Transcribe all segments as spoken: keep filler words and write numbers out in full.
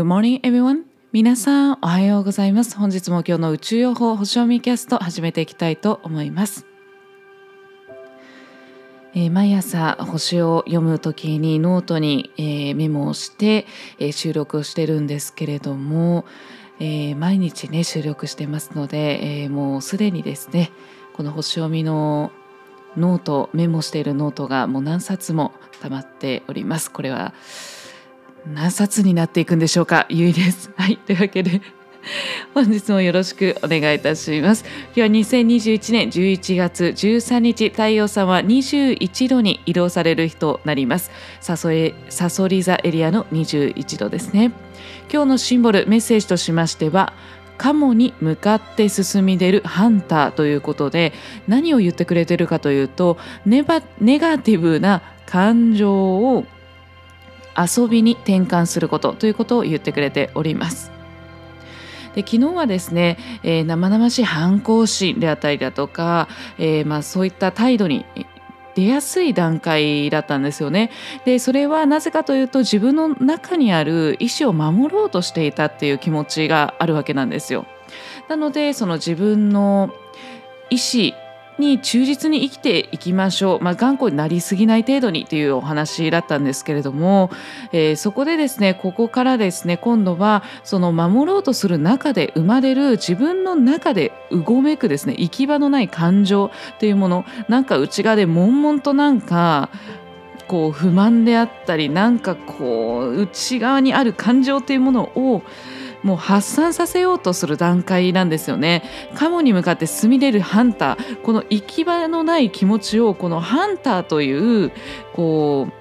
Good morning, everyone. 皆さん、おはようございます。本日も今日の宇宙予報星読みキャスト始めていきたいと思います。えー、毎朝星を読む時にノートに、えー、メモをして、えー、収録をしてるんですけれども、えー、毎日ね収録してますので、えー、もうすでにですねこの星読みのノートメモしているノートがもう何冊も溜まっております。これは何冊になっていくんでしょうか。ゆいです。はい、というわけで本日もよろしくお願いいたします。今日はにせんにじゅういちねんじゅういちがつじゅうさんにち、太陽さんはにじゅういちどに移動される日となります。さそり座エリアのにじゅういちどですね。今日のシンボルメッセージとしましては、カモに向かって進み出るハンターということで、何を言ってくれてるかというと、ネバネガティブな感情を遊びに転換することということを言ってくれております。で、昨日はですね、えー、生々しい反抗心であったりだとか、えーまあ、そういった態度に出やすい段階だったんですよね。で、それはなぜかというと、自分の中にある意志を守ろうとしていたっていう気持ちがあるわけなんですよ。なので、その自分の意志に忠実に生きていきましょう、まあ、頑固になりすぎない程度にというお話だったんですけれども、えー、そこでですね、ここからですね、今度はその守ろうとする中で生まれる自分の中でうごめくですね、行き場のない感情というもの、なんか内側で悶々となんかこう不満であったり、なんかこう内側にある感情というものをもう発散させようとする段階なんですよね。カモに向かって進み出るハンター、この行き場のない気持ちをこのハンターというこう、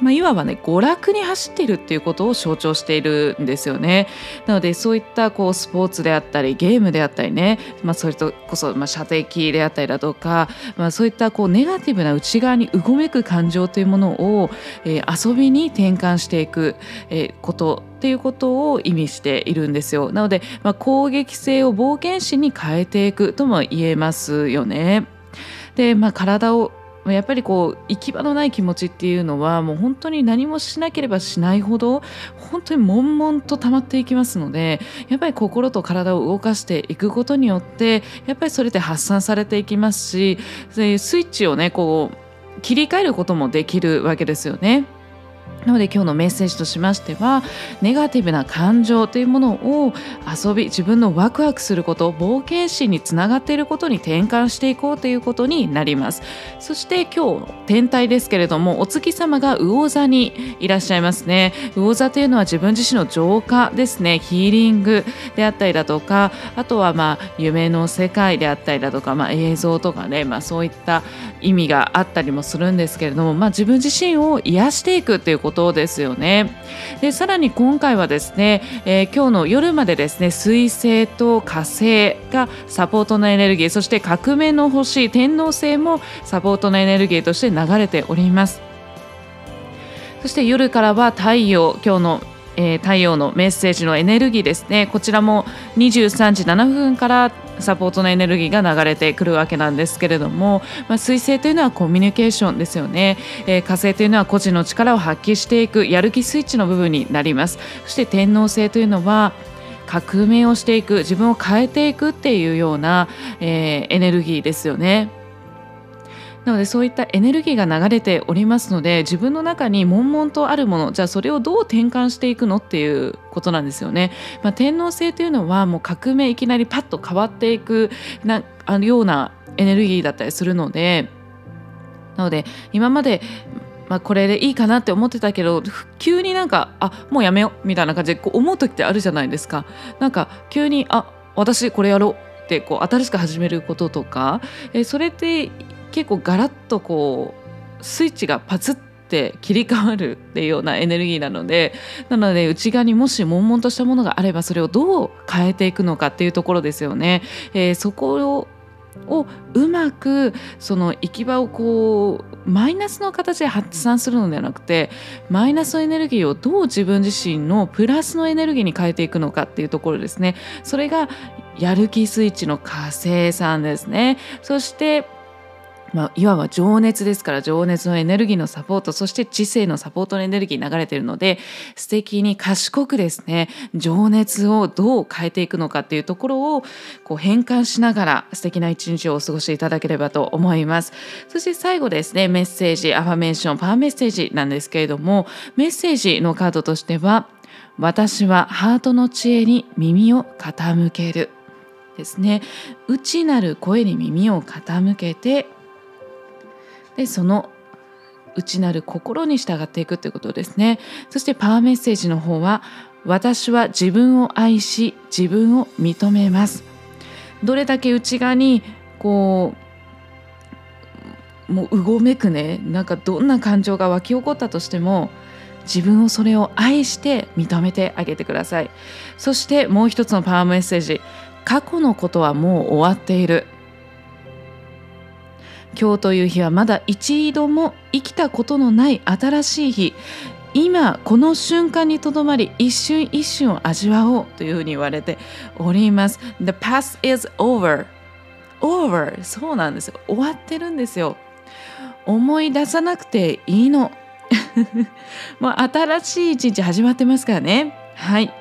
まあ、いわばね、娯楽に走っているっていうことを象徴しているんですよね。なので、そういったこうスポーツであったりゲームであったりね、まあ、それとこそ、まあ、射的であったりだとか、まあ、そういったこうネガティブな内側にうごめく感情というものを、えー、遊びに転換していく、えー、ことっていうことを意味しているんですよ。なので、まあ、攻撃性を冒険心に変えていくとも言えますよね。で、まあ、体をやっぱりこう行き場のない気持ちっていうのは、もう本当に何もしなければしないほど本当に悶々と溜まっていきますので、やっぱり心と体を動かしていくことによって、やっぱりそれで発散されていきますし、スイッチをねこう切り替えることもできるわけですよね。なので、今日のメッセージとしましては、ネガティブな感情というものを遊び、自分のワクワクすること、冒険心につながっていることに転換していこうということになります。そして今日天体ですけれども、お月様が魚座にいらっしゃいますね。魚座というのは自分自身の浄化ですね、ヒーリングであったりだとか、あとはまあ夢の世界であったりだとか、まあ、映像とかね、まあ、そういった意味があったりもするんですけれども、まあ、自分自身を癒していくということことですよね。で、さらに今回はですね、えー、今日の夜までですね、水星と火星がサポートのエネルギー、そして革命の星天王星もサポートのエネルギーとして流れております。そして夜からは太陽、今日のえー、太陽のメッセージのエネルギーですね、こちらもにじゅうさんじななふんからサポートのエネルギーが流れてくるわけなんですけれども、まあ、水星というのはコミュニケーションですよね、えー、火星というのは個人の力を発揮していくやる気スイッチの部分になります。そして天王星というのは革命をしていく、自分を変えていくっていうような、えー、エネルギーですよね。なので、そういったエネルギーが流れておりますので、自分の中に悶々とあるもの、じゃあそれをどう転換していくのっていうことなんですよね。まあ、天王星というのはもう革命、いきなりパッと変わっていくなあのようなエネルギーだったりするので、なので今まで、まあ、これでいいかなって思ってたけど、急になんか、あ、もうやめよみたいな感じでこう思う時ってあるじゃないですか。なんか急に、あ、私これやろうってこう新しく始めることとか、えそれって結構ガラッとこうスイッチがパツって切り替わるっていうようなエネルギーなので、なので内側にもし悶々としたものがあれば、それをどう変えていくのかっていうところですよね。えー、そこををうまく、その行き場をこうマイナスの形で発散するのではなくて、マイナスのエネルギーをどう自分自身のプラスのエネルギーに変えていくのかっていうところですね。それがやる気スイッチの火星さんですね。そしてまあ、いわば情熱ですから、情熱のエネルギーのサポート、そして知性のサポートのエネルギー流れているので、素敵に賢くですね、情熱をどう変えていくのかっていうところをこう変換しながら素敵な一日をお過ごしいただければと思います。そして最後ですね、メッセージ、アファメーション、パワーメッセージなんですけれども、メッセージのカードとしては、私はハートの知恵に耳を傾けるですね。内なる声に耳を傾けて、でその内なる心に従っていくということですね。そしてパワーメッセージの方は、私は自分を愛し自分を認めます。どれだけ内側にこうもううごめくね、なんかどんな感情が湧き起こったとしても、自分をそれを愛して認めてあげてください。そしてもう一つのパワーメッセージ、過去のことはもう終わっている。今日という日はまだ一度も生きたことのない新しい日、今この瞬間にとどまり一瞬一瞬を味わおうというふうに言われております。 The past is over over そうなんですよ、終わってるんですよ。思い出さなくていいのもう新しい一日始まってますからね。はい。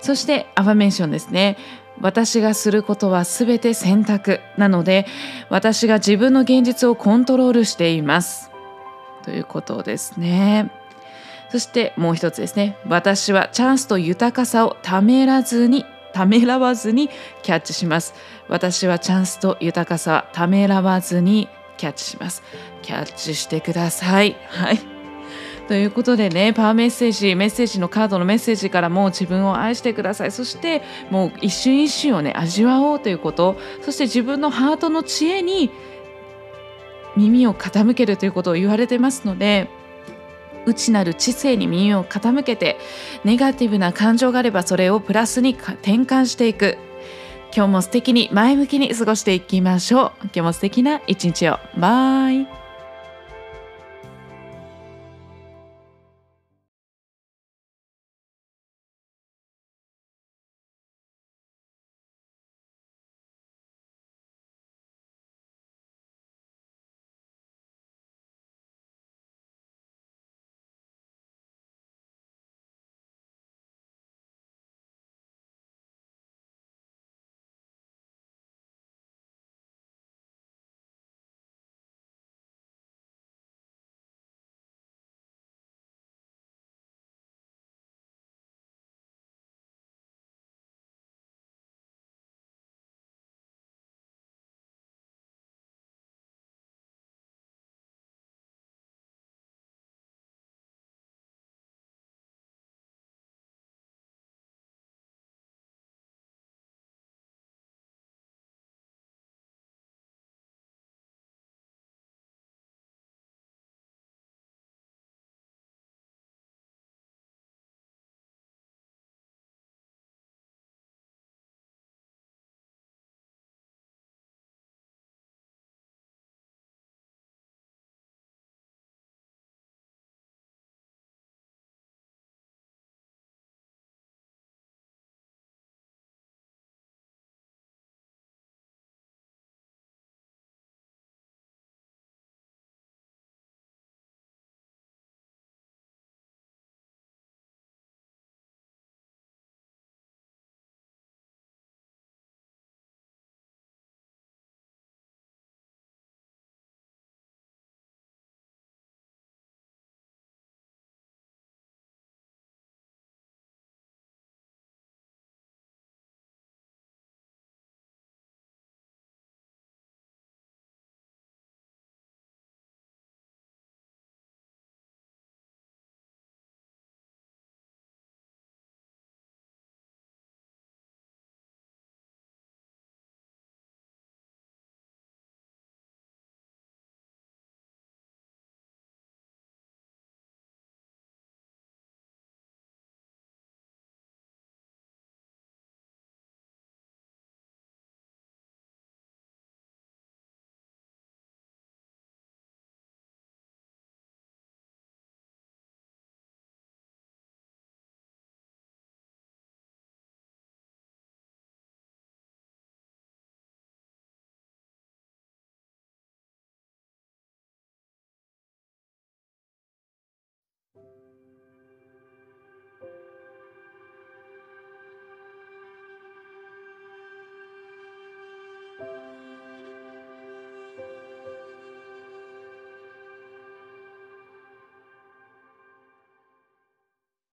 そしてアファメーションですね。私がすることはすべて選択なので、私が自分の現実をコントロールしていますということですね。そしてもう一つですね、私はチャンスと豊かさをためらずにためらわずにキャッチします。私はチャンスと豊かさはためらわずにキャッチします。キャッチしてください。はい。ということでね、パワーメッセージ、メッセージのカードのメッセージからもう自分を愛してください。そしてもう一瞬一瞬をね味わおうということ、そして自分のハートの知恵に耳を傾けるということを言われてますので、内なる知性に耳を傾けて、ネガティブな感情があればそれをプラスに転換していく。今日も素敵に前向きに過ごしていきましょう。今日も素敵な一日を。バイ。